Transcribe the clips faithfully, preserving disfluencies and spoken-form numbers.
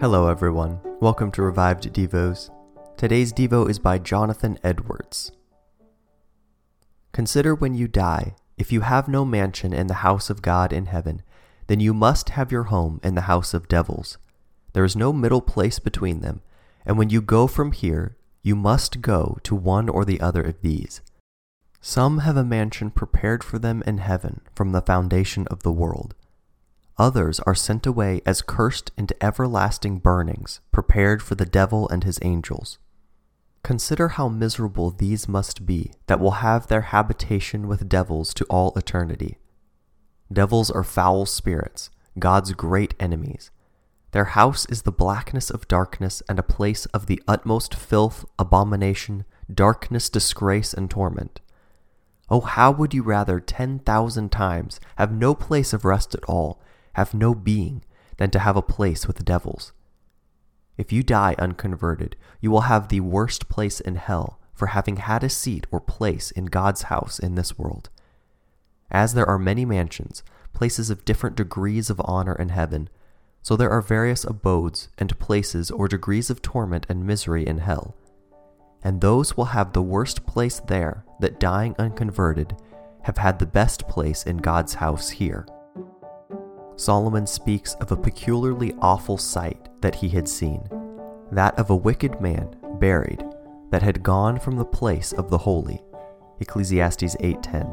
Hello everyone, welcome to Revived Devos. Today's Devo is by Jonathan Edwards. Consider when you die, if you have no mansion in the house of God in heaven, then you must have your home in the house of devils. There is no middle place between them, and when you go from here, you must go to one or the other of these. Some have a mansion prepared for them in heaven from the foundation of the world. Others are sent away as cursed into everlasting burnings, prepared for the devil and his angels. Consider how miserable these must be that will have their habitation with devils to all eternity. Devils are foul spirits, God's great enemies. Their house is the blackness of darkness and a place of the utmost filth, abomination, darkness, disgrace, and torment. Oh, how would you rather ten thousand times have no place of rest at all, have no being, than to have a place with devils. If you die unconverted, you will have the worst place in hell for having had a seat or place in God's house in this world. As there are many mansions, places of different degrees of honor in heaven, so there are various abodes and places or degrees of torment and misery in hell. And those will have the worst place there that, dying unconverted, have had the best place in God's house here. Solomon speaks of a peculiarly awful sight that he had seen, that of a wicked man buried that had gone from the place of the holy. Ecclesiastes eight ten.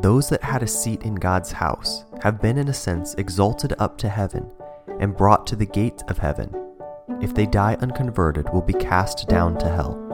Those that had a seat in God's house have been in a sense exalted up to heaven and brought to the gate of heaven. If they die unconverted, will be cast down to hell.